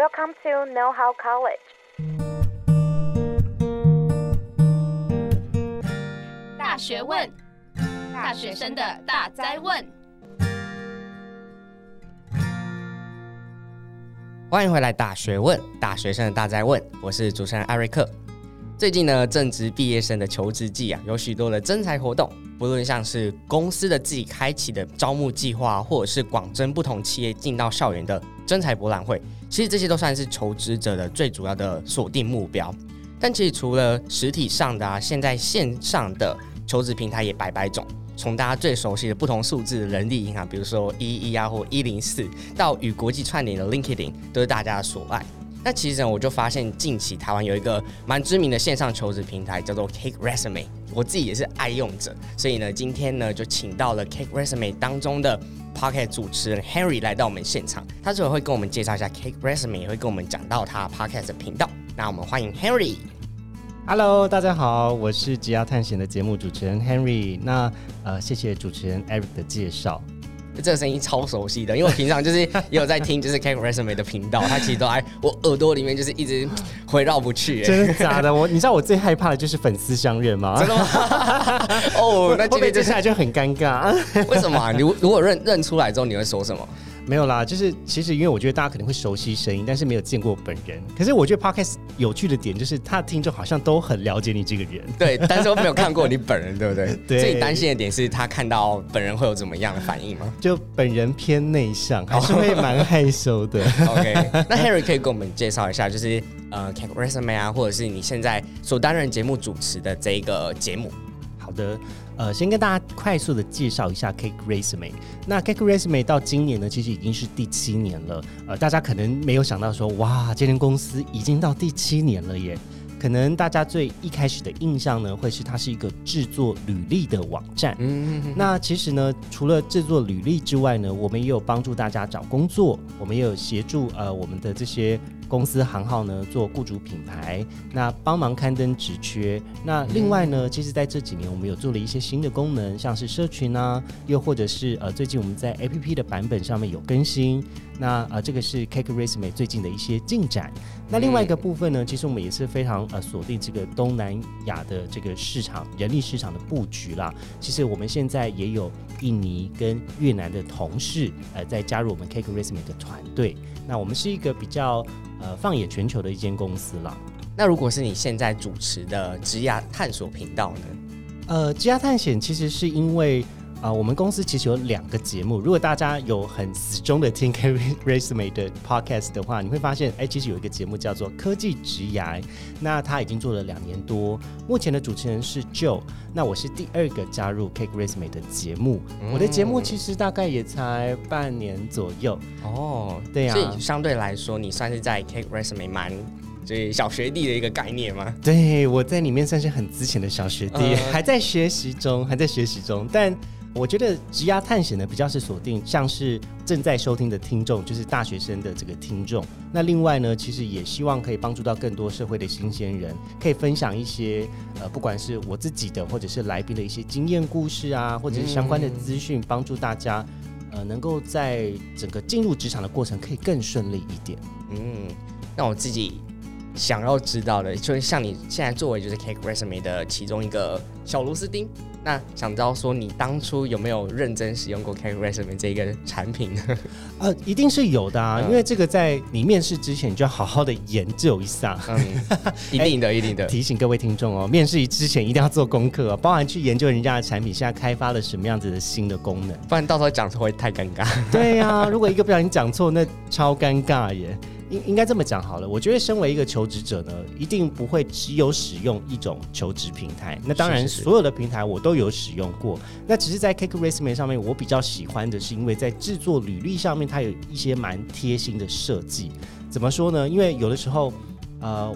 Welcome to Know How College。大学问，大学生的大哉问。欢迎回来，大学问，大学生的大哉问。我是主持人艾瑞克。最近呢，正值毕业生的求职季啊，有许多的征才活动，不论像是公司的自己开启的招募计划，或者是广征不同企业进到校园的征才博览会，其实这些都算是求职者的最主要的锁定目标。但其实除了实体上的现在线上的求职平台也百百种，从大家最熟悉的不同数字的人力银行，比如说111或104，到与国际串联的 LinkedIn， 都是大家的所爱。那其实我就发现近期台湾有一个蛮知名的线上求职平台叫做 CakeResume， 我自己也是爱用者，所以呢今天呢就请到了 CakeResume 当中的 Podcast 主持人 Henry 来到我们现场，他最后会跟我们介绍一下 CakeResume， 也会跟我们讲到他 Podcast 的频道。那我们欢迎 Henry。 Hello， 大家好，我是职涯探险的节目主持人 Henry。 那谢谢主持人 Eric 的介绍，这个声音超熟悉的，因为我平常就是也有在听就是 CakeResume 的频道，它其实都在我耳朵里面就是一直回绕不去。真的假的？你知道我最害怕的就是粉丝相认吗？真的吗？哦，那今天接下来就很尴尬。为什么啊？你如果 认出来之后你会说什么？没有啦，就是其实因为我觉得大家可能会熟悉声音，但是没有见过本人。可是我觉得 Podcast 有趣的点就是他的听众好像都很了解你这个人，对，但是我没有看过你本人，对不对？对。所以担心的点是他看到本人会有怎么样的反应吗？就本人偏内向，还是会蛮害羞的。OK， 那 Henry 可以跟我们介绍一下，就是CakeResume 啊，或者是你现在所担任节目主持的这一个节目。好的，先跟大家快速的介绍一下 CakeResume。那 CakeResume 到今年呢，其实已经是第7年了。大家可能没有想到说，哇，这间公司已经到第7年了耶。可能大家最一开始的印象呢，会是它是一个制作履历的网站。那其实呢，除了制作履历之外呢，我们也有帮助大家找工作，我们也有协助我们的这些公司行号呢做雇主品牌，那帮忙刊登职缺。那另外呢，其实在这几年我们有做了一些新的功能，像是社群啊，又或者是最近我们在 APP 的版本上面有更新。那这个是 CakeResume 最近的一些进展。那另外一个部分呢，其实我们也是非常锁定这个东南亚的这个市场，人力市场的布局啦。其实我们现在也有印尼跟越南的同事在加入我们 CakeResume 的团队。那我们是一个比较放眼全球的一间公司啦。那如果是你现在主持的职涯探索频道呢？职涯探险其实是因为我们公司其实有2个节目，如果大家有很死忠的听 CakeResume 的 Podcast 的话，你会发现其实有一个节目叫做科技职涯，那他已经做了2年多，目前的主持人是 Joe， 那我是第2个加入 CakeResume 的节目。我的节目其实大概也才半年左右哦。对啊，所以相对来说你算是在 CakeResume 蛮所以小学弟的一个概念吗？对，我在里面算是很资深的小学弟，还在学习中，但我觉得职涯探险呢比较是锁定像是正在收听的听众，就是大学生的这个听众。那另外呢，其实也希望可以帮助到更多社会的新鲜人，可以分享一些不管是我自己的或者是来宾的一些经验故事啊，或者是相关的资讯，帮助大家能够在整个进入职场的过程可以更顺利一点。那我自己想要知道的，就是像你现在作为就是 CakeResume 的其中一个小螺丝钉，那想知道说你当初有没有认真使用过 CakeResume 这个产品呢？一定是有的啊，因为这个在你面试之前你就要好好的研究一下。一定的。提醒各位听众哦，面试之前一定要做功课哦，包含去研究人家的产品现在开发了什么样子的新的功能，不然到时候讲错会太尴尬。对啊，如果一个不小心讲错，那超尴尬耶。应该这么讲好了，我觉得身为一个求职者呢，一定不会只有使用一种求职平台，那当然所有的平台我都有使用过，那只是在 CakeResume 上面我比较喜欢的是因为在制作履历上面它有一些蛮贴心的设计。怎么说呢？因为有的时候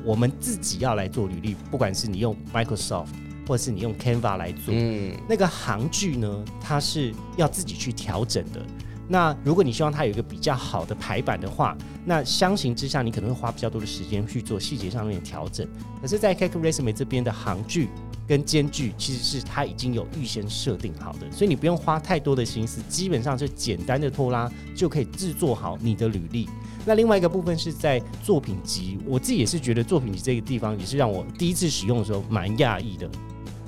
我们自己要来做履历，不管是你用 Microsoft 或者是你用 Canva 来做，那个行距呢它是要自己去调整的。那如果你希望它有一个比较好的排版的话，那相形之下你可能会花比较多的时间去做细节上面的调整，可是在 CakeResume 这边的行距跟间距其实是它已经有预先设定好的，所以你不用花太多的心思，基本上就简单的拖拉就可以制作好你的履历。那另外一个部分是在作品集，我自己也是觉得作品集这个地方也是让我第一次使用的时候蛮讶异的，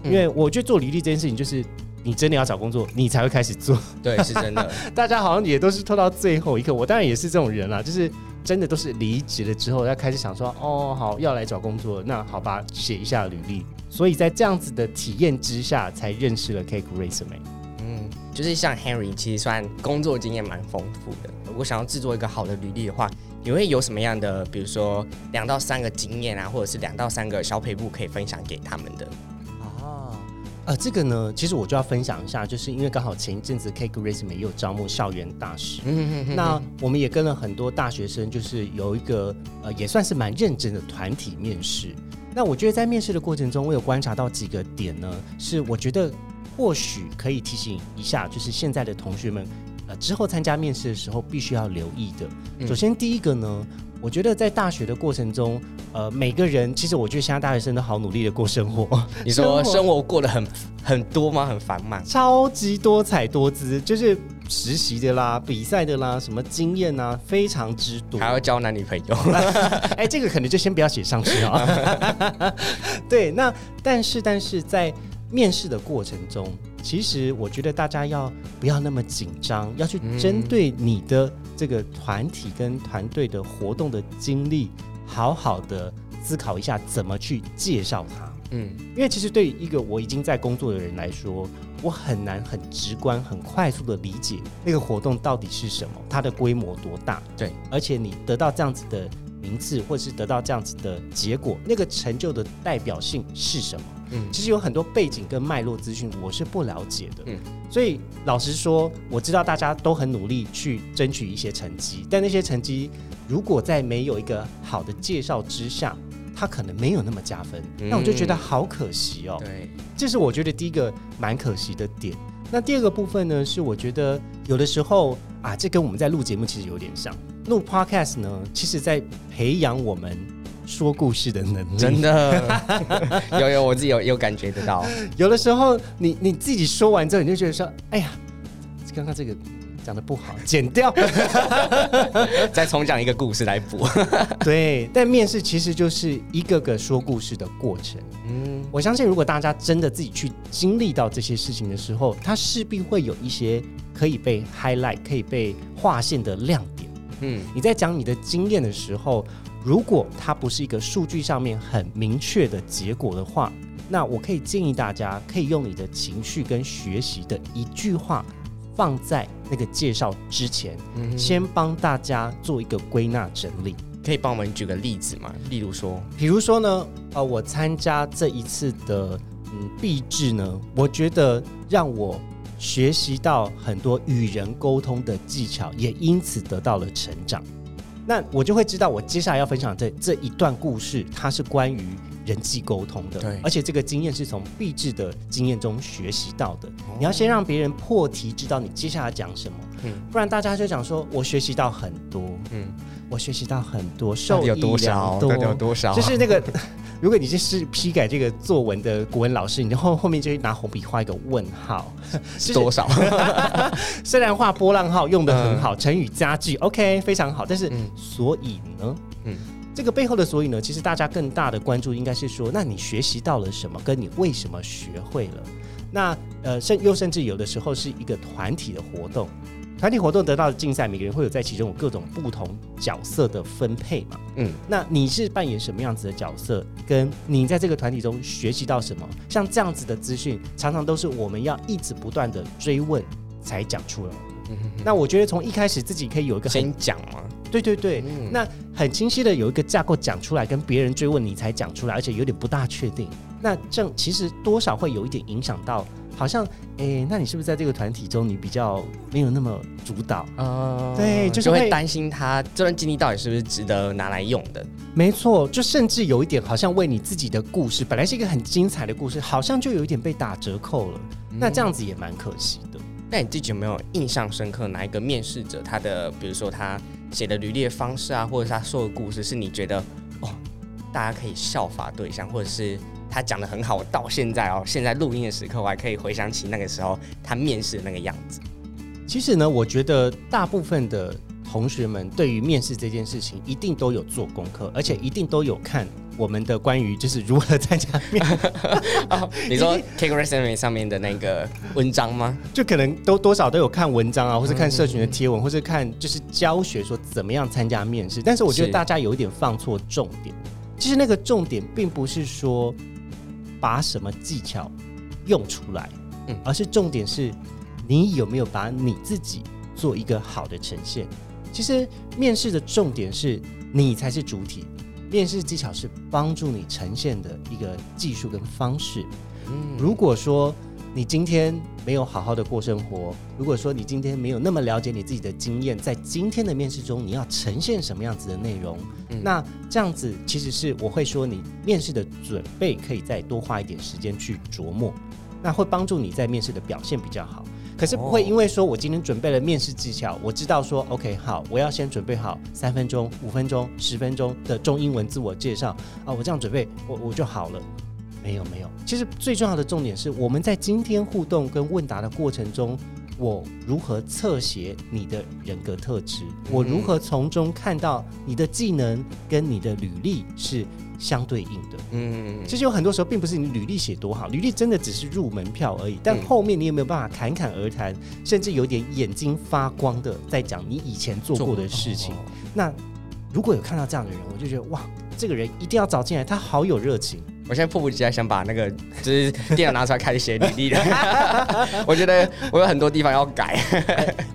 因为我觉得做履历这件事情就是你真的要找工作你才会开始做，对，是真的大家好像也都是拖到最后一刻，我当然也是这种人啦，就是真的都是离职了之后要开始想说，哦，好，要来找工作，那好吧，写一下履历。所以在这样子的体验之下才认识了 CakeResume。 就是像 Henry 其实算工作经验蛮丰富的，如果想要制作一个好的履历的话，你会有什么样的比如说2到3个经验啊，或者是2到3个小撇步可以分享给他们的？这个呢，其实我就要分享一下，就是因为刚好前一阵子 CakeResume 也有招募校园大使，那我们也跟了很多大学生，就是有一个也算是蛮认真的团体面试。那我觉得在面试的过程中，我有观察到几个点呢，是我觉得或许可以提醒一下，就是现在的同学们之后参加面试的时候必须要留意的。首先第一个呢，我觉得在大学的过程中每个人，其实我觉得现在大学生都好努力的过生活。你说生活过得很多吗？很繁忙，超级多彩多姿，就是实习的啦，比赛的啦，什么经验啊，非常之多，还要交男女朋友哎，这个可能就先不要写上去啊对，那但是在面试的过程中，其实我觉得大家要不要那么紧张，要去针对你的这个团体跟团队的活动的经历，好好的思考一下怎么去介绍它。因为其实对于一个我已经在工作的人来说，我很难很直观很快速的理解那个活动到底是什么，它的规模多大，对，而且你得到这样子的名次或是得到这样子的结果，那个成就的代表性是什么？其实有很多背景跟脉络资讯我是不了解的，所以老实说，我知道大家都很努力去争取一些成绩，但那些成绩如果在没有一个好的介绍之下，它可能没有那么加分，那我就觉得好可惜哦。对，这是我觉得第一个蛮可惜的点。那第二个部分呢，是我觉得有的时候这跟我们在录节目其实有点像，录 Podcast 呢，其实在培养我们说故事的能力，真的有我自己有感觉得到有的时候你自己说完之后，你就觉得说，哎呀，刚刚这个讲得不好，剪掉再重讲一个故事来补对，但面试其实就是一个个说故事的过程。我相信如果大家真的自己去经历到这些事情的时候，它势必会有一些可以被 highlight 可以被划线的亮点。你在讲你的经验的时候，如果它不是一个数据上面很明确的结果的话，那我可以建议大家可以用你的情绪跟学习的一句话放在那个介绍之前，先帮大家做一个归纳整理。可以帮我们举个例子吗？比如说呢，我参加这一次的毕制呢，我觉得让我学习到很多与人沟通的技巧，也因此得到了成长。那我就会知道我接下来要分享的这一段故事，它是关于人际沟通的，对，而且这个经验是从毕制的经验中学习到的。你要先让别人破题知道你接下来讲什么，不然大家就讲说我学习到很多，我学习到很多，受益良多，有多少？就是那个如果你是批改这个作文的国文老师，你后面就拿红笔画一个问号，是多少虽然画波浪号用得很好，成语佳句 OK 非常好，但是所以呢，这个背后的所以呢，其实大家更大的关注应该是说，那你学习到了什么，跟你为什么学会了。那又甚至有的时候是一个团体的活动，团体活动得到的竞赛，每个人会有在其中有各种不同角色的分配嘛。那你是扮演什么样子的角色，跟你在这个团体中学习到什么，像这样子的资讯常常都是我们要一直不断的追问才讲出来。那我觉得从一开始自己可以有一个先讲嘛，对，那很清晰的有一个架构讲出来，跟别人追问你才讲出来，而且有点不大确定，那这其实多少会有一点影响到，好像那你是不是在这个团体中你比较没有那么主导？对，就是会担心他这段经历到底是不是值得拿来用的。没错，就甚至有一点好像为你自己的故事，本来是一个很精彩的故事，好像就有一点被打折扣了，那这样子也蛮可惜的。那你自己有没有印象深刻哪一个面试者，他的比如说他写的履历的方式啊，或者他说的故事，是你觉得大家可以效法对象，或者是他讲得很好，我到现在哦，现在录音的时刻，我还可以回想起那个时候他面试的那个样子。其实呢，我觉得大部分的同学们对于面试这件事情一定都有做功课，而且一定都有看我们的关于就是如何参加面、哦，你说 CakeResume 上面的那个文章吗？就可能都多少都有看文章啊，或是看社群的贴文，或是看就是教学说怎么样参加面试。但是我觉得大家有一点放错重点，其实那个重点并不是说把什么技巧用出来，而是重点是你有没有把你自己做一个好的呈现。其实面试的重点是你才是主体，面试技巧是帮助你呈现的一个技术跟方式。如果说你今天没有好好的过生活，如果说你今天没有那么了解你自己的经验，在今天的面试中你要呈现什么样子的内容，那这样子其实是我会说你面试的准备可以再多花一点时间去琢磨，那会帮助你在面试的表现比较好。可是不会因为说我今天准备了面试技巧，我知道说 OK 好，我要先准备好3分钟、5分钟、10分钟的中英文自我介绍啊，我这样准备 我就好了。没有，其实最重要的重点是我们在今天互动跟问答的过程中，我如何侧写你的人格特质，我如何从中看到你的技能跟你的履历是相对应的。其实有很多时候并不是你履历写多好，履历真的只是入门票而已，但后面你有没有办法侃侃而谈，甚至有点眼睛发光的在讲你以前做过的事情。那如果有看到这样的人，我就觉得哇，这个人一定要找进来，他好有热情。我现在迫不及待想把那个就是电脑拿出来开始写履历了我觉得我有很多地方要改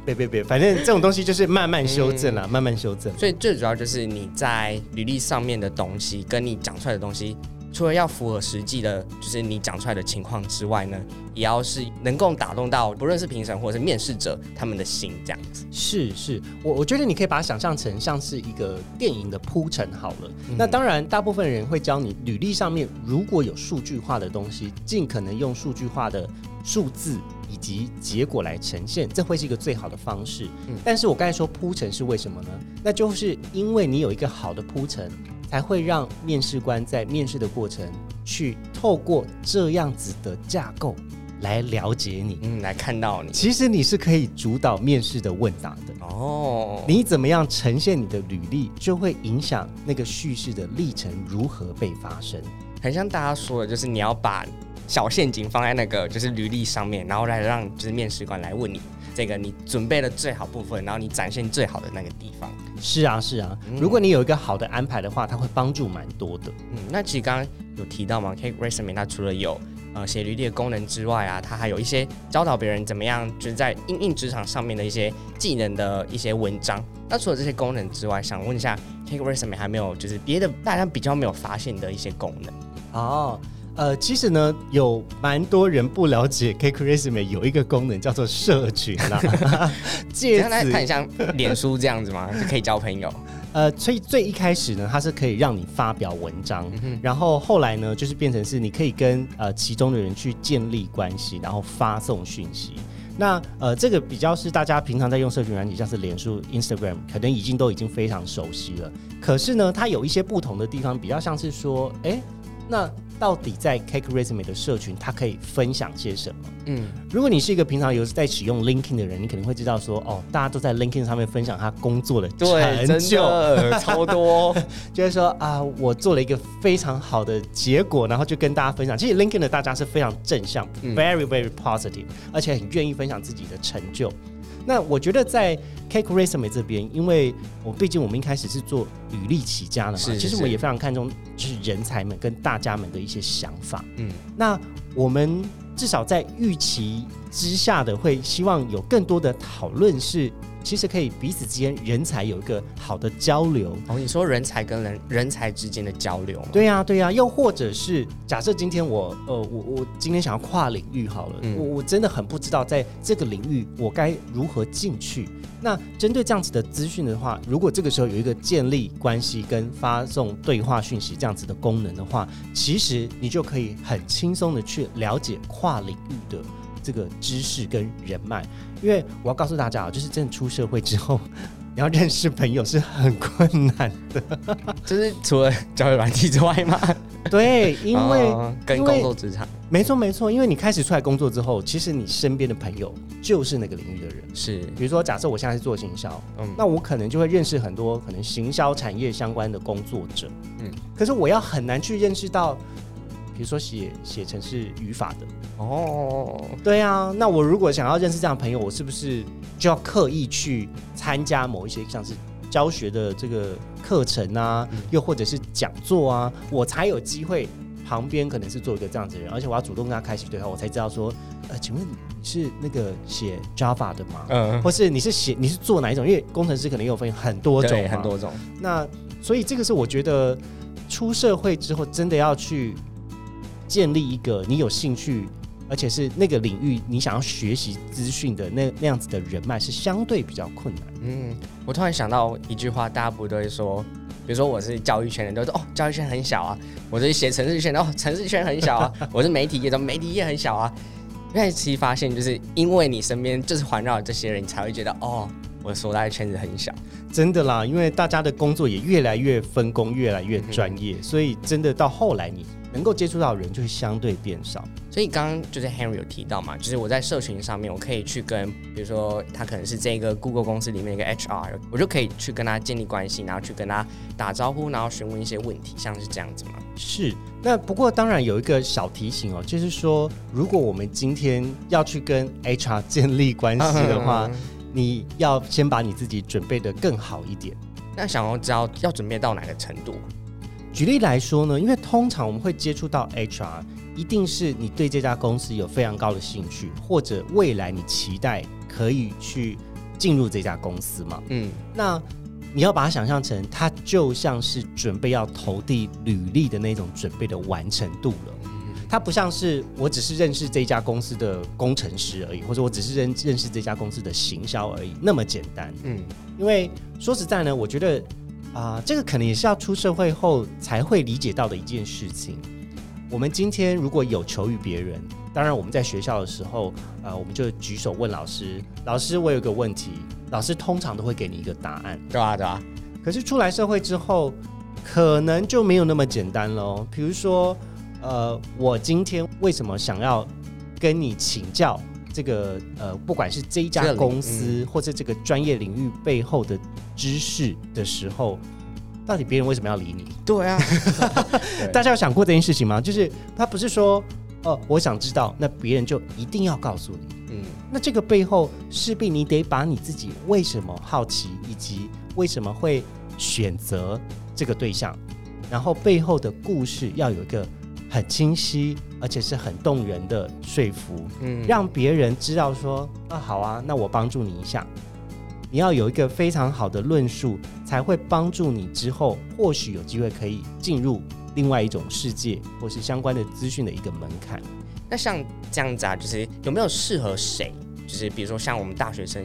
别，反正这种东西就是慢慢修正啦，慢慢修正。所以最主要就是你在履历上面的东西跟你讲出来的东西，除了要符合实际的就是你讲出来的情况之外呢，也要是能够打动到不论是评审或者是面试者他们的心，这样子。是，我觉得你可以把它想象成像是一个电影的铺陈好了。那当然大部分人会教你履历上面如果有数据化的东西，尽可能用数据化的数字以及结果来呈现，这会是一个最好的方式。但是我刚才说铺陈是为什么呢？那就是因为你有一个好的铺陈，才会让面试官在面试的过程去透过这样子的架构来了解你，来看到你。其实你是可以主导面试的问答的哦。你怎么样呈现你的履历，就会影响那个叙事的历程如何被发生。很像大家说的，就是你要把小陷阱放在那个就是履历上面，然后来让就是面试官来问你这个你准备了最好部分，然后你展现最好的那个地方。是啊，如果你有一个好的安排的话，它会帮助蛮多的。那其实刚刚有提到嘛 ，CakeResume 它除了有写履历的功能之外啊，它还有一些教导别人怎么样就是在因应职场上面的一些技能的一些文章。那除了这些功能之外，想问一下 CakeResume 还没有就是别的大家比较没有发现的一些功能？其实呢，有蛮多人不了解 CakeResume 有一个功能叫做社群啦借此看一下脸书这样子吗？就可以交朋友。所以最一开始呢，它是可以让你发表文章，然后后来呢，就是变成是你可以跟其中的人去建立关系，然后发送讯息。那这个比较是大家平常在用社群软体，像是脸书、Instagram， 可能已经非常熟悉了。可是呢，它有一些不同的地方，比较像是说，那到底在 CakeResume 的社群它可以分享些什么？如果你是一个平常有在使用 LinkedIn 的人，你肯定会知道说大家都在 LinkedIn 上面分享他工作的成就，对，真的超多就是说啊，我做了一个非常好的结果，然后就跟大家分享。其实 LinkedIn 的大家是非常正向， very very positive， 而且很愿意分享自己的成就。那我觉得在 CakeResume 这边，因为毕竟我们一开始是做履历起家的嘛，其实我们也非常看重就是人才们跟大家们的一些想法。那我们至少在预期之下的会希望有更多的讨论，是其实可以彼此之间人才有一个好的交流。你说人才跟人才之间的交流吗？对啊，又或者是假设今天我今天想要跨领域好了，我真的很不知道在这个领域我该如何进去。那针对这样子的资讯的话，如果这个时候有一个建立关系跟发送对话讯息这样子的功能的话，其实你就可以很轻松的去了解跨领域的这个知识跟人脉。因为我要告诉大家，就是真的出社会之后，你要认识朋友是很困难的，就是除了交友软体之外嘛。对，因为、跟工作职场，没错没错，因为你开始出来工作之后，其实你身边的朋友就是那个领域的人。是，比如说假设我现在是做行销、那我可能就会认识很多可能行销产业相关的工作者。嗯，可是我要很难去认识到。比如说写程式语法的哦，对啊，那我如果想要认识这样的朋友，我是不是就要刻意去参加某一些像是教学的这个课程啊，又或者是讲座啊，我才有机会旁边可能是做一个这样子的人，而且我要主动跟他开启对话，我才知道说，请问你是那个写 Java 的吗？或是你是做哪一种？因为工程师可能有分很多种嘛，对，很多种。那所以这个是我觉得出社会之后真的要去。建立一个你有兴趣，而且是那个领域你想要学习资讯的 那样子的人脉是相对比较困难。嗯，我突然想到一句话，大家不都会说，比如说我是教育圈的，都说哦，教育圈很小啊；我是写程式圈的，哦，程式圈很小啊；我是媒体业的，媒体业很小啊。但其实发现，就是因为你身边就是环绕这些人，你才会觉得哦，我所在的圈子很小。真的啦，因为大家的工作也越来越分工，越来越专业，所以真的到后来你。能够接触到的人就会相对变少，所以刚刚就是 Henry 有提到嘛，就是我在社群上面，我可以去跟，比如说他可能是这个 Google 公司里面一个 HR， 我就可以去跟他建立关系，然后去跟他打招呼，然后询问一些问题，像是这样子嘛。是，那不过当然有一个小提醒哦，就是说，如果我们今天要去跟 HR 建立关系的话，你要先把你自己准备的更好一点。那想要知道要准备到哪个程度？举例来说呢，因为通常我们会接触到 HR， 一定是你对这家公司有非常高的兴趣，或者未来你期待可以去进入这家公司嘛。嗯，那你要把它想象成，它就像是准备要投递履历的那种准备的完成度了。它不像是我只是认识这家公司的工程师而已，或者我只是认识这家公司的行销而已，那么简单。嗯，因为说实在呢，我觉得。这个可能也是要出社会后才会理解到的一件事情。我们今天如果有求于别人，当然我们在学校的时候，我们就举手问老师，老师我有个问题，老师通常都会给你一个答案。对啊对啊。可是出来社会之后，可能就没有那么简单咯。比如说，我今天为什么想要跟你请教这个不管是这一家公司或者这个专业领域背后的知识的时候，到底别人为什么要理你？对啊，大家有想过这件事情吗？就是他不是说我想知道，那别人就一定要告诉你。嗯，那这个背后势必你得把你自己为什么好奇，以及为什么会选择这个对象，然后背后的故事要有一个。很清晰，而且是很动人的说服，让别人知道说啊，好啊，那我帮助你一下。你要有一个非常好的论述，才会帮助你之后或许有机会可以进入另外一种世界，或是相关的资讯的一个门槛。那像这样子啊，就是有没有适合谁？就是比如说像我们大学生，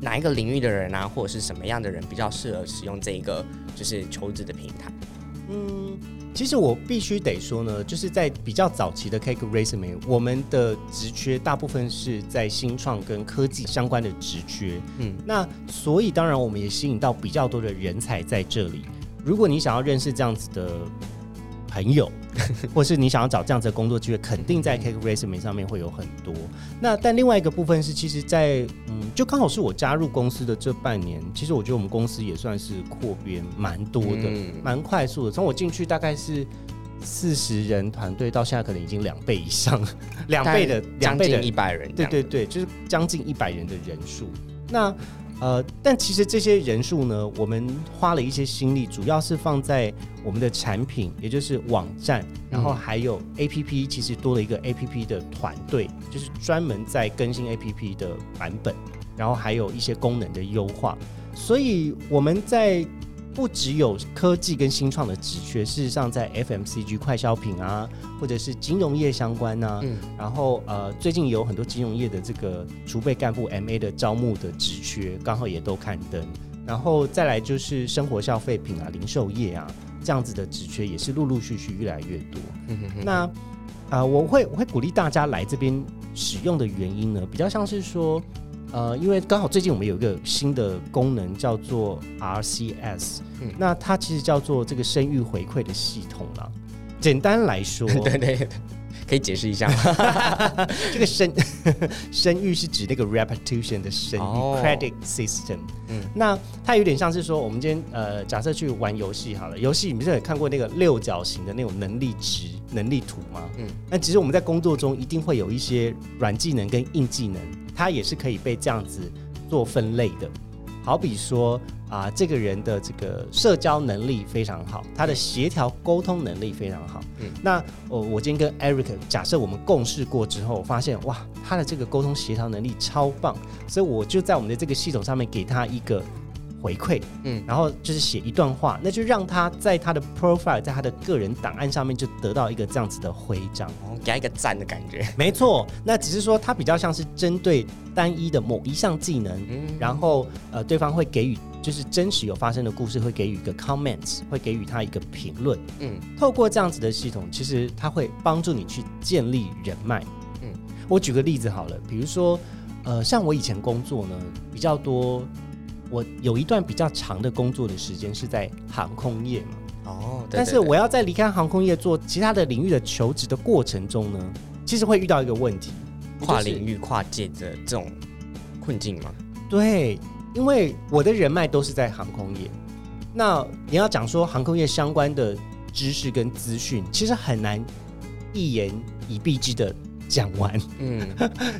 哪一个领域的人啊，或者是什么样的人比较适合使用这一个就是求职的平台？其实我必须得说呢，就是在比较早期的 CakeResume， 我们的职缺大部分是在新创跟科技相关的职缺。那所以当然我们也吸引到比较多的人才在这里。如果你想要认识这样子的朋友，或是你想要找这样子的工作机会，肯定在 CakeResume 上面会有很多。那但另外一个部分是，其实在就刚好是我加入公司的这半年，其实我觉得我们公司也算是扩编蛮多的，蛮快速的。从我进去大概是40人团队，到现在可能已经2倍以上，2倍的将近100人，对对对，就是将近100人的人数。那但其实这些人数呢，我们花了一些心力，主要是放在我们的产品，也就是网站，然后还有 APP， 其实多了一个 APP 的团队，就是专门在更新 APP 的版本，然后还有一些功能的优化。所以我们在不只有科技跟新创的职缺，事实上在 FMCG 快消品啊，或者是金融业相关啊，然后最近有很多金融业的这个储备干部 MA 的招募的职缺，刚好也都刊登。然后再来就是生活消费品啊、零售业啊这样子的职缺，也是陆陆续续越来越多。那我会鼓励大家来这边使用的原因呢，比较像是说，因为刚好最近我们有一个新的功能叫做 RCS、嗯、那它其实叫做这个声誉回馈的系统啦。简单来说对对，可以解释一下吗？这个声誉是指那个 repetition 的声誉、oh. credit system、嗯、那它有点像是说我们今天假设去玩游戏好了，游戏你们是有看过那个六角形的那种能力值能力图吗？嗯，那其实我们在工作中一定会有一些软技能跟硬技能，它也是可以被这样子做分类的。好比说这个人的这个社交能力非常好，他的协调沟通能力非常好、嗯、那我今天跟 Eric 假设我们共事过之后，我发现哇他的这个沟通协调能力超棒，所以我就在我们的这个系统上面给他一个回馈、嗯、然后就是写一段话，那就让他在他的 profile 在他的个人档案上面就得到一个这样子的徽章、哦、给他一个赞的感觉。没错，那只是说他比较像是针对单一的某一项技能、嗯、然后对方会给予就是真实有发生的故事会给予一个 comments 会给予他一个评论、嗯、透过这样子的系统其实他会帮助你去建立人脉、嗯、我举个例子好了，比如说像我以前工作呢比较多，我有一段比较长的工作的时间是在航空业嘛，哦，对对对，但是我要在离开航空业做其他的领域的求职的过程中呢，其实会遇到一个问题，跨领域跨界的这种困境嘛。对，因为我的人脉都是在航空业，那你要讲说航空业相关的知识跟资讯其实很难一言以蔽之的讲完，嗯，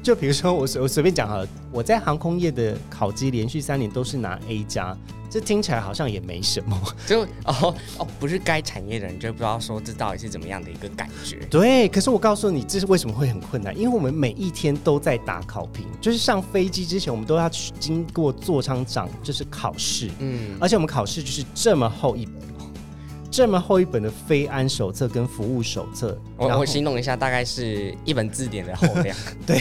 就比如说我随便讲好了，我在航空业的考绩连续3年都是拿 A 加，这听起来好像也没什么，就不是该产业的人就不知道说这到底是怎么样的一个感觉。对，可是我告诉你这是为什么会很困难，因为我们每一天都在打考评，就是上飞机之前我们都要去经过座舱长就是考试，嗯，而且我们考试就是这么厚一本。这么厚一本的飞安手册跟服务手册，我形容一下大概是一本字典的厚量对，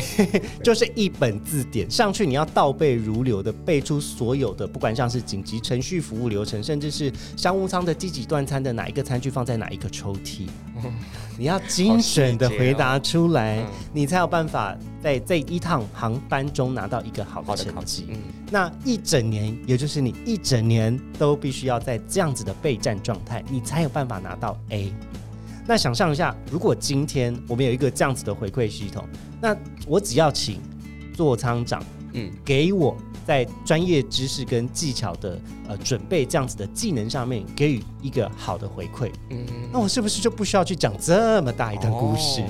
就是一本字典上去，你要倒背如流的背出所有的，不管像是紧急程序服务流程，甚至是商务舱的第几段餐的哪一个餐具放在哪一个抽屉、嗯、你要精准的回答出来、哦嗯、你才有办法在这一趟航班中拿到一个好的成绩、嗯、那一整年，也就是你一整年都必须要在这样子的备战状态，你才有办法拿到 A。 那想象一下，如果今天我们有一个这样子的回馈系统，那我只要请座舱长给我在专业知识跟技巧的准备这样子的技能上面给予一个好的回馈、嗯、那我是不是就不需要去讲这么大一段故事、哦、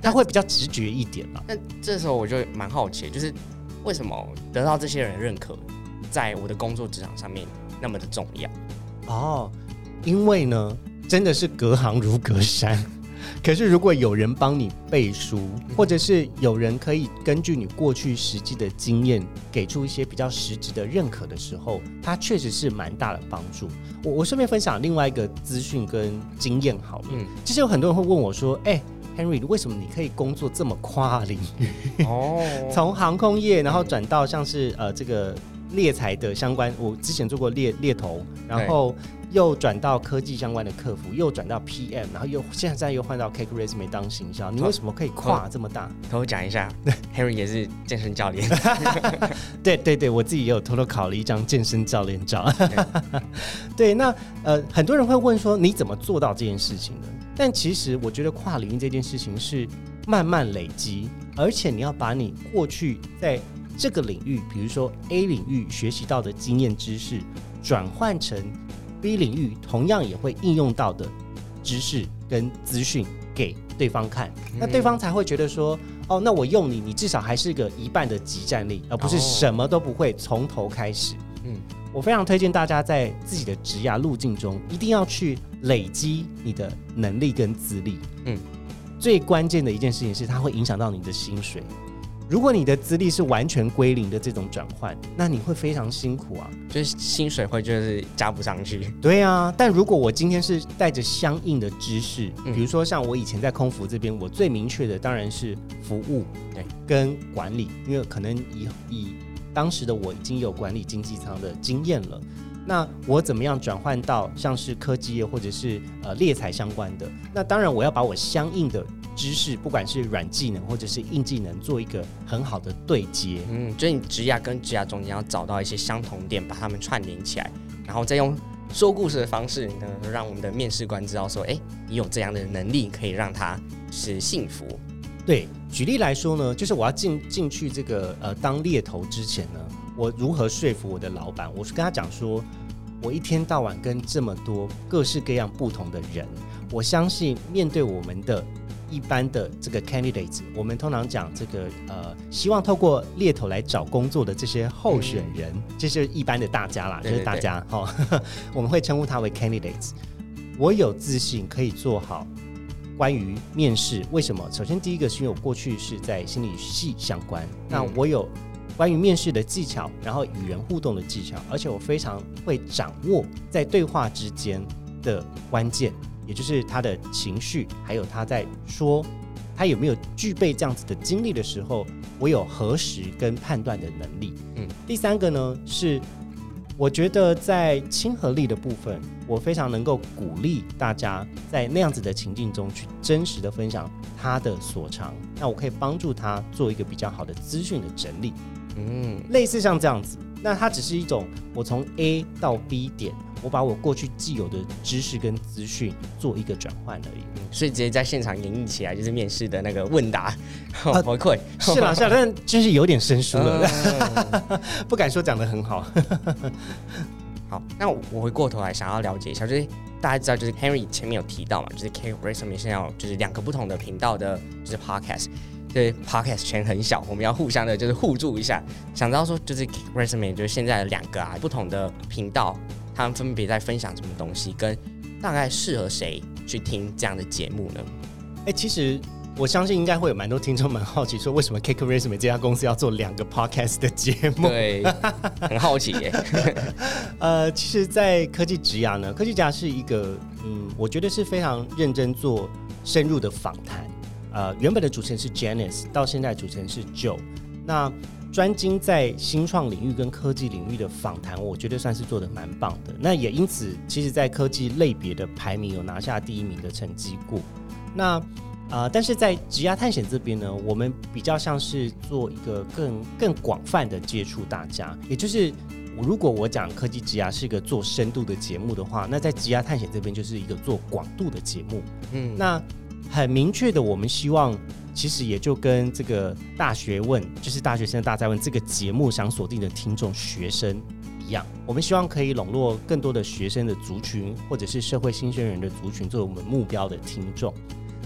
它会比较直觉一点吧。那这时候我就蛮好奇，就是为什么得到这些人认可在我的工作职场上面那么的重要？哦，因为呢真的是隔行如隔山，可是如果有人帮你背书，或者是有人可以根据你过去实际的经验给出一些比较实质的认可的时候，它确实是蛮大的帮助。我顺便分享另外一个资讯跟经验好了、嗯、其实有很多人会问我说Henry 为什么你可以工作这么跨领域从航空业然后转到像是这个猎才的相关，我之前做过猎头，然后又转到科技相关的客服，又转到 PM， 然后又现在又换到 CakeResume 当行销，你为什么可以跨这么大？偷讲一下Henry 也是健身教练对对对，我自己也有偷偷考了一张健身教练照对，那很多人会问说你怎么做到这件事情的，但其实我觉得跨领域这件事情是慢慢累积，而且你要把你过去在这个领域，比如说 A 领域学习到的经验知识转换成 B 领域同样也会应用到的知识跟资讯给对方看，那对方才会觉得说哦，那我用你至少还是个一半的即战力，而不是什么都不会从头开始。嗯，我非常推荐大家在自己的职涯路径中一定要去累积你的能力跟资历。嗯，最关键的一件事情是它会影响到你的薪水，如果你的资历是完全归零的这种转换，那你会非常辛苦啊，就是薪水会就是加不上去。对啊，但如果我今天是带着相应的知识、嗯、比如说像我以前在空服这边，我最明确的当然是服务跟管理，因为可能 以当时的我已经有管理经济舱的经验了，那我怎么样转换到像是科技业或者是猎才相关的，那当然我要把我相应的知识，不管是软技能或者是硬技能，做一个很好的对接。嗯，所以你职涯跟职涯中间要找到一些相同点，把它们串联起来，然后再用说故事的方式呢，让我们的面试官知道说，哎，你有这样的能力，可以让他是幸福。对，举例来说呢，就是我要进去这个当猎头之前呢，我如何说服我的老板？我是跟他讲说，我一天到晚跟这么多各式各样不同的人，我相信面对我们的一般的这个 candidates， 我们通常讲这个希望透过猎头来找工作的这些候选人，这是一般的大家啦，就是大家哈，我们会称呼他为 candidates。我有自信可以做好关于面试，为什么？首先第一个是因为我过去是在心理系相关，那我有关于面试的技巧，然后与人互动的技巧，而且我非常会掌握在对话之间的关键，也就是他的情绪，还有他在说他有没有具备这样子的经历的时候，我有核实跟判断的能力。第三个呢，是我觉得在亲和力的部分，我非常能够鼓励大家在那样子的情境中去真实的分享他的所长，那我可以帮助他做一个比较好的资讯的整理。类似像这样子，那它只是一种我从 A 到 B 点，我把我过去既有的知识跟资讯做一个转换而已。所以直接在现场演绎起来，就是面试的那个问答回馈。是啦是啦，但真是有点生疏了，不敢说讲得很好。好，那我回过头来想要了解一下，就是大家知道，就是 Henry 前面有提到嘛，就是 CakeResume 现在有就是2个不同的频道的，就是 Podcast。对 Podcast 圈很小，我们要互相的就是互助一下。想知道说就是 CakeResume 就是现在的2个不同的频道，他们分别在分享什么东西，跟大概适合谁去听这样的节目呢？其实我相信应该会有蛮多听众蛮好奇说，为什么 CakeResume 这家公司要做2个 Podcast 的节目？对，很好奇耶。其实在科技职涯呢，科技职涯是一个我觉得是非常认真做深入的访谈。原本的主持人是 Janice， 到现在主持人是 Joe。 那专精在新创领域跟科技领域的访谈，我觉得算是做得蛮棒的。那也因此其实在科技类别的排名有拿下第1名的成绩过。那但是在职涯探险这边呢，我们比较像是做一个更广泛的接触大家，也就是如果我讲科技职涯是一个做深度的节目的话，那在职涯探险这边就是一个做广度的节目。那很明确的，我们希望其实也就跟这个大学问，就是大学生的大哉问这个节目想锁定的听众学生一样，我们希望可以笼络更多的学生的族群，或者是社会新鲜人的族群作为我们目标的听众。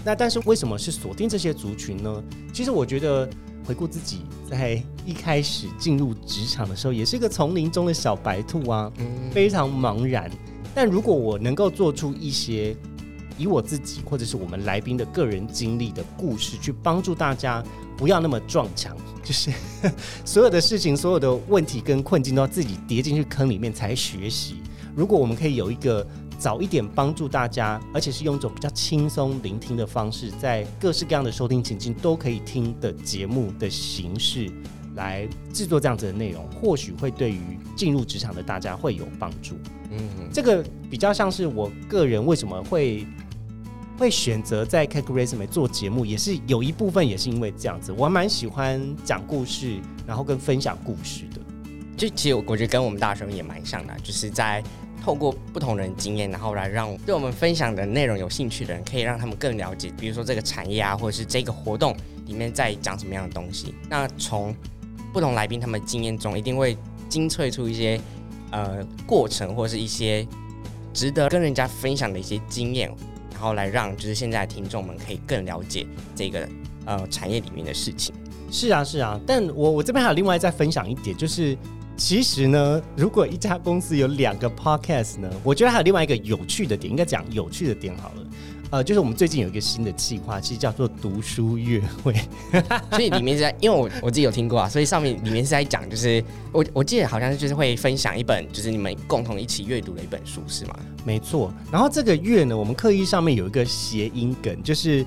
那但是为什么是锁定这些族群呢？其实我觉得回顾自己在一开始进入职场的时候，也是一个丛林中的小白兔啊，非常茫然。但如果我能够做出一些以我自己或者是我们来宾的个人经历的故事去帮助大家不要那么撞墙，就是所有的事情所有的问题跟困境都要自己跌进去坑里面才学习。如果我们可以有一个早一点帮助大家，而且是用一种比较轻松聆听的方式，在各式各样的收听情境都可以听的节目的形式来制作这样子的内容，或许会对于进入职场的大家会有帮助。这个比较像是我个人为什么会选择在 CakeResume 做节目，也是有一部分也是因为这样子，我蛮喜欢讲故事，然后跟分享故事的。就其实我觉得跟我们大学也蛮像的，就是在透过不同人的经验，然后来让对我们分享的内容有兴趣的人，可以让他们更了解，比如说这个产业啊，或者是这个活动里面在讲什么样的东西。那从不同来宾他们经验中，一定会精粹出一些过程，或是一些值得跟人家分享的一些经验。然后来让就是现在的听众们可以更了解这个产业里面的事情。是啊是啊，但我这边还有另外再分享一点，就是其实呢，如果一家公司有2个 podcast 呢，我觉得还有另外一个有趣的点，应该讲有趣的点好了。就是我们最近有一个新的计划，其实叫做读书月会。所以里面是在，因为我自己有听过啊，所以上面里面是在讲，就是我记得好像就是会分享一本，就是你们共同一起阅读的一本书，是吗？没错。然后这个月呢，我们刻意上面有一个谐音梗，就是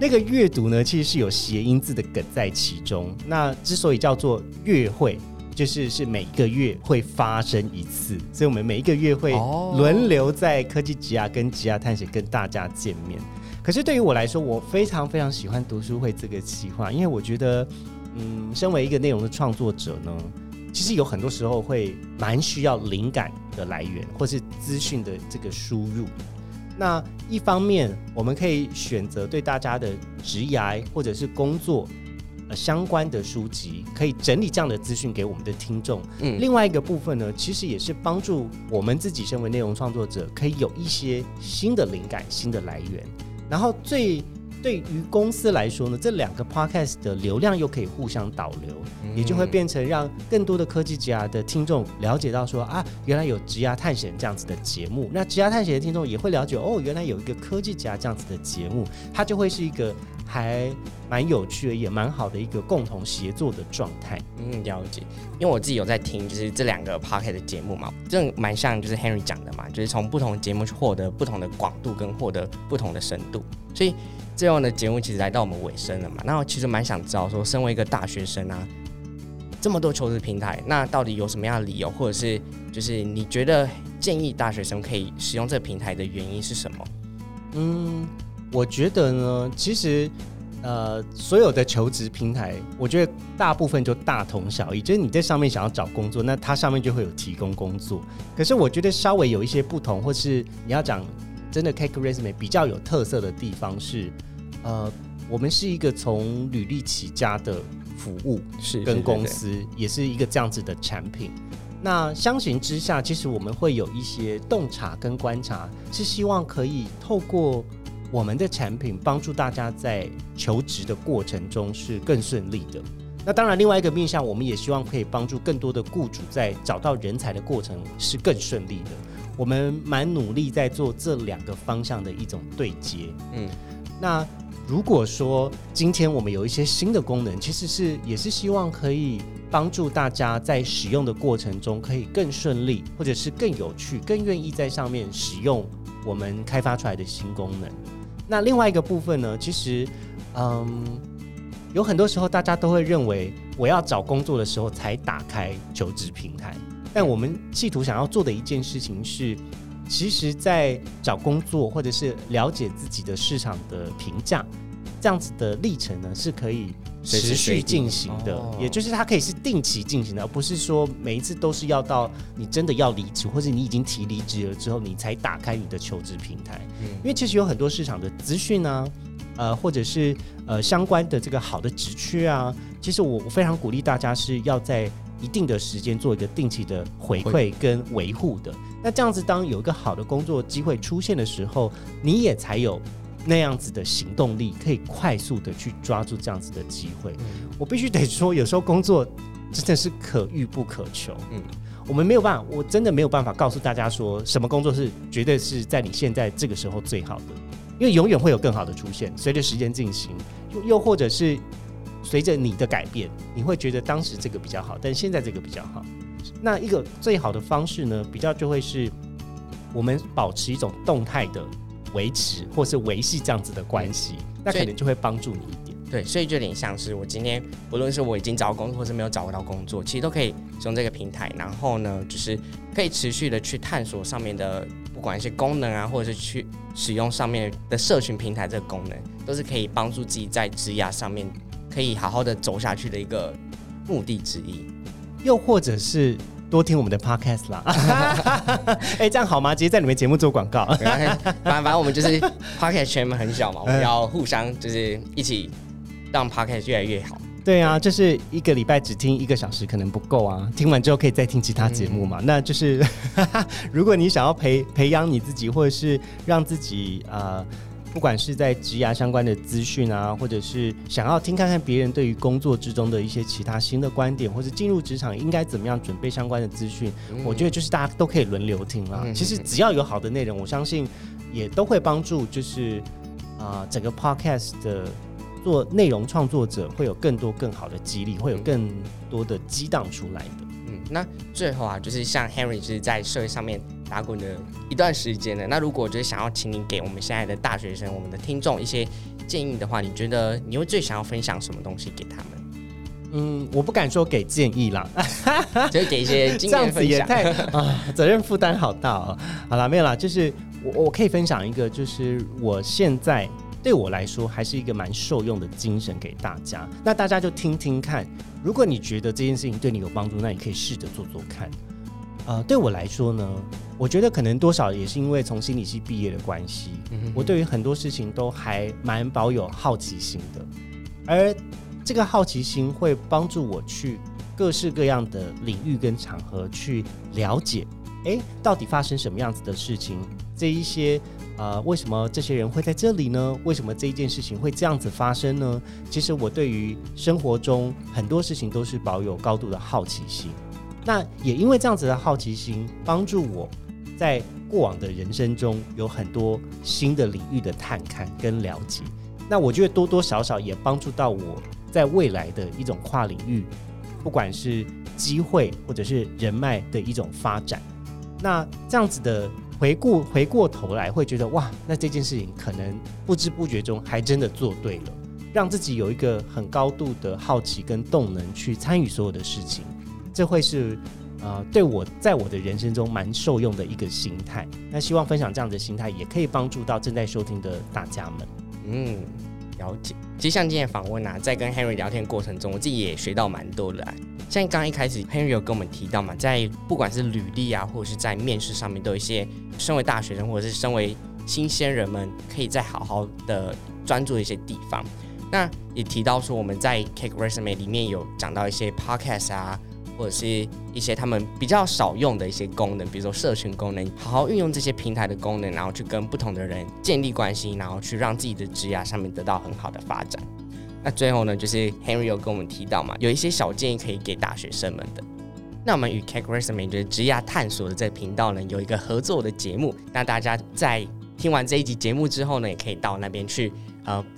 那个阅读呢，其实是有谐音字的梗在其中。那之所以叫做月会，就是每一个月会发生一次，所以我们每一个月会轮流在科技职涯跟职涯探险跟大家见面。可可是对于我来说，我非常非常喜欢读书会这个企划，因为我觉得身为一个内容的创作者呢，其实有很多时候会蛮需要灵感的来源或是资讯的这个输入。那一方面我们可以选择对大家的职涯或者是工作相关的书籍，可以整理这样的资讯给我们的听众。另外一个部分呢，其实也是帮助我们自己身为内容创作者可以有一些新的灵感、新的来源。然后对于公司来说呢，这两个 podcast 的流量又可以互相导流，也就会变成让更多的科技职涯的听众了解到说啊，原来有职涯探险这样子的节目，那职涯探险的听众也会了解哦，原来有一个科技职涯这样子的节目，它就会是一个还蛮有趣的，也蛮好的一个共同协作的状态。了解。因为我自己有在听，就是这两个 podcast 的节目嘛，真的蛮像就是 Henry 讲的嘛，就是从不同节目去获得不同的广度跟获得不同的深度。所以最后呢，节目其实来到我们尾声了嘛，那我其实蛮想知道说，身为一个大学生啊，这么多求职平台，那到底有什么样的理由，或者是就是你觉得建议大学生可以使用这个平台的原因是什么？我觉得呢，其实所有的求职平台，我觉得大部分就大同小异，就是你在上面想要找工作，那它上面就会有提供工作。可是我觉得稍微有一些不同，或是你要讲真的 CakeResume 比较有特色的地方是，我们是一个从履历起家的服务，是跟公司是也是一个这样子的产品。那相形之下，其实我们会有一些洞察跟观察，是希望可以透过我们的产品帮助大家在求职的过程中是更顺利的。那当然另外一个面向，我们也希望可以帮助更多的雇主在找到人才的过程是更顺利的。我们蛮努力在做这两个方向的一种对接。那如果说今天我们有一些新的功能，其实是也是希望可以帮助大家在使用的过程中可以更顺利，或者是更有趣，更愿意在上面使用我们开发出来的新功能。那另外一个部分呢，其实有很多时候大家都会认为我要找工作的时候才打开求职平台，但我们企图想要做的一件事情是，其实在找工作或者是了解自己的市场的评价这样子的历程呢，是可以持续进行的，也就是它可以是定期进行的，而不是说每一次都是要到你真的要离职，或者你已经提离职了之后你才打开你的求职平台。因为其实有很多市场的资讯啊，或者是相关的这个好的职缺啊，其实我非常鼓励大家是要在一定的时间做一个定期的回馈跟维护的。那这样子当有一个好的工作机会出现的时候，你也才有那样子的行动力，可以快速的去抓住这样子的机会。我必须得说，有时候工作真的是可遇不可求。我们没有办法，我真的没有办法告诉大家说什么工作是绝对是在你现在这个时候最好的，因为永远会有更好的出现，随着时间进行，又或者是随着你的改变，你会觉得当时这个比较好，但现在这个比较好。那一个最好的方式呢，比较就会是我们保持一种动态的维持或是维系这样子的关系，那可能就会帮助你一点。对，所以就有点像是我今天不论是我已经找到工作或是没有找到工作，其实都可以使用这个平台，然后呢就是可以持续的去探索上面的不管是功能啊，或者是去使用上面的社群平台，这个功能都是可以帮助自己在职涯上面可以好好的走下去的一个目的之一。又或者是多听我们的 podcast 啦。这样好吗？直接在你们节目做广告。反正我们就是 podcast 圈们很小嘛，我们要互相就是一起让 podcast 越来越好。对啊，就是一个礼拜只听1个小时可能不够啊，听完之后可以再听其他节目嘛。那就是如果你想要培养你自己，或者是让自己不管是在职涯相关的资讯啊，或者是想要听看看别人对于工作之中的一些其他新的观点，或者进入职场应该怎么样准备相关的资讯，我觉得就是大家都可以轮流听啦。其实只要有好的内容，我相信也都会帮助就是整个 podcast 的做内容创作者会有更多更好的激励，会有更多的激荡出来的。那最后啊，就是像 Henry 就是在社会上面打滚的一段时间了，那如果就是想要请你给我们现在的大学生，我们的听众一些建议的话，你觉得你会最想要分享什么东西给他们？我不敢说给建议啦，就给一些经验分享。这样子也太责任负担好大哦。好啦，没有啦，就是我可以分享一个，就是我现在对我来说还是一个蛮受用的精神给大家。那大家就听听看，如果你觉得这件事情对你有帮助，那你可以试着做做看。对我来说呢，我觉得可能多少也是因为从心理系毕业的关系，我对于很多事情都还蛮保有好奇心的，而这个好奇心会帮助我去各式各样的领域跟场合去了解，到底发生什么样子的事情，这一些为什么这些人会在这里呢？为什么这一件事情会这样子发生呢？其实我对于生活中很多事情都是保有高度的好奇心，那也因为这样子的好奇心，帮助我在过往的人生中有很多新的领域的探勘跟了解。那我觉得多多少少也帮助到我在未来的一种跨领域，不管是机会或者是人脉的一种发展。那这样子的回过头来会觉得，哇，那这件事情可能不知不觉中还真的做对了，让自己有一个很高度的好奇跟动能去参与所有的事情。这会是对我在我的人生中蛮受用的一个心态。那希望分享这样的心态也可以帮助到正在收听的大家们。了解。其实像今天的访问啊，在跟 Henry 聊天过程中，我自己也学到蛮多的。像刚一开始 Henry 有跟我们提到嘛，在不管是履历啊，或者是在面试上面，都有一些身为大学生或者是身为新鲜人们可以再好好的专注一些地方。那也提到说，我们在 CakeResume 里面有讲到一些 Podcast 啊，或者是一些他们比较少用的一些功能，比如说社群功能，好好运用这些平台的功能，然后去跟不同的人建立关系，然后去让自己的职业上面得到很好的发展。那最后呢，就是 Henry 有跟我们提到嘛，有一些小建议可以给大学生们的。那我们与 CakeResume 就是职业探索的这频道呢，有一个合作的节目，那大家在听完这一集节目之后呢，也可以到那边去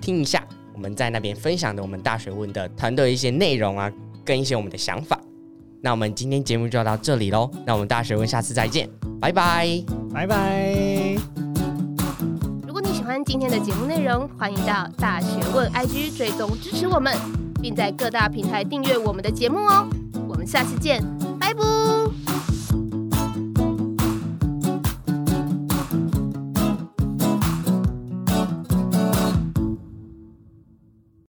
听一下我们在那边分享的我们大学问的团队一些内容啊，跟一些我们的想法。那我们今天节目就到这里咯，那我们大学问下次再见，拜拜，拜拜。如果你喜欢今天的节目内容，欢迎到大学问 IG 追踪支持我们，并在各大平台订阅我们的节目哦。我们下次见，拜拜。